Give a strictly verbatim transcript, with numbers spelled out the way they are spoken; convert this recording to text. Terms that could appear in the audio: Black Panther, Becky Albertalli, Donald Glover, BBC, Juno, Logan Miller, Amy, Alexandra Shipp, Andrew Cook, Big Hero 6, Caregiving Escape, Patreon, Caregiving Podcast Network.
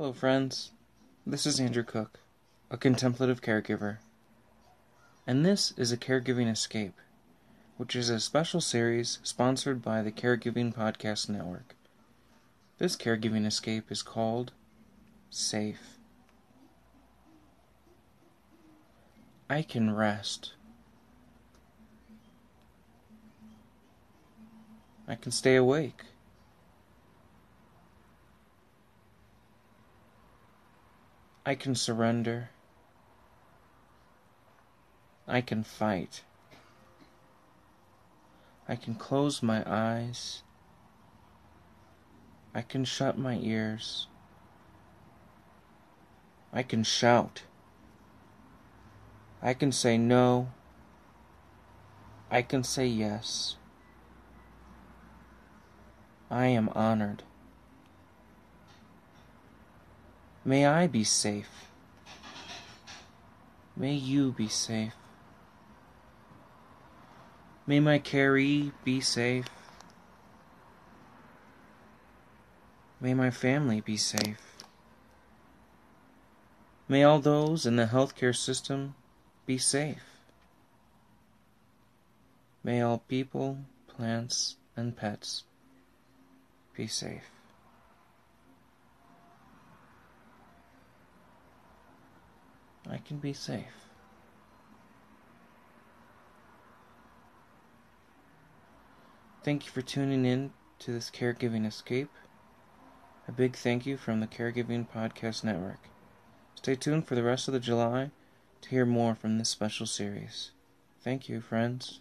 Hello friends, this is Andrew Cook, a contemplative caregiver, and this is a Caregiving Escape, which is a special series sponsored by the Caregiving Podcast Network. This Caregiving Escape is called Safe. I can rest. I can stay awake. I can surrender. I can fight. I can close my eyes. I can shut my ears. I can shout. I can say no. I can say yes. I am honored. May I be safe. May you be safe. May my caree be safe. May my family be safe. May all those in the healthcare system be safe. May all people, plants, and pets be safe. I can be safe. Thank you for tuning in to this Caregiving Escape. A big thank you from the Caregiving Podcast Network. Stay tuned for the rest of the July to hear more from this special series. Thank you, friends.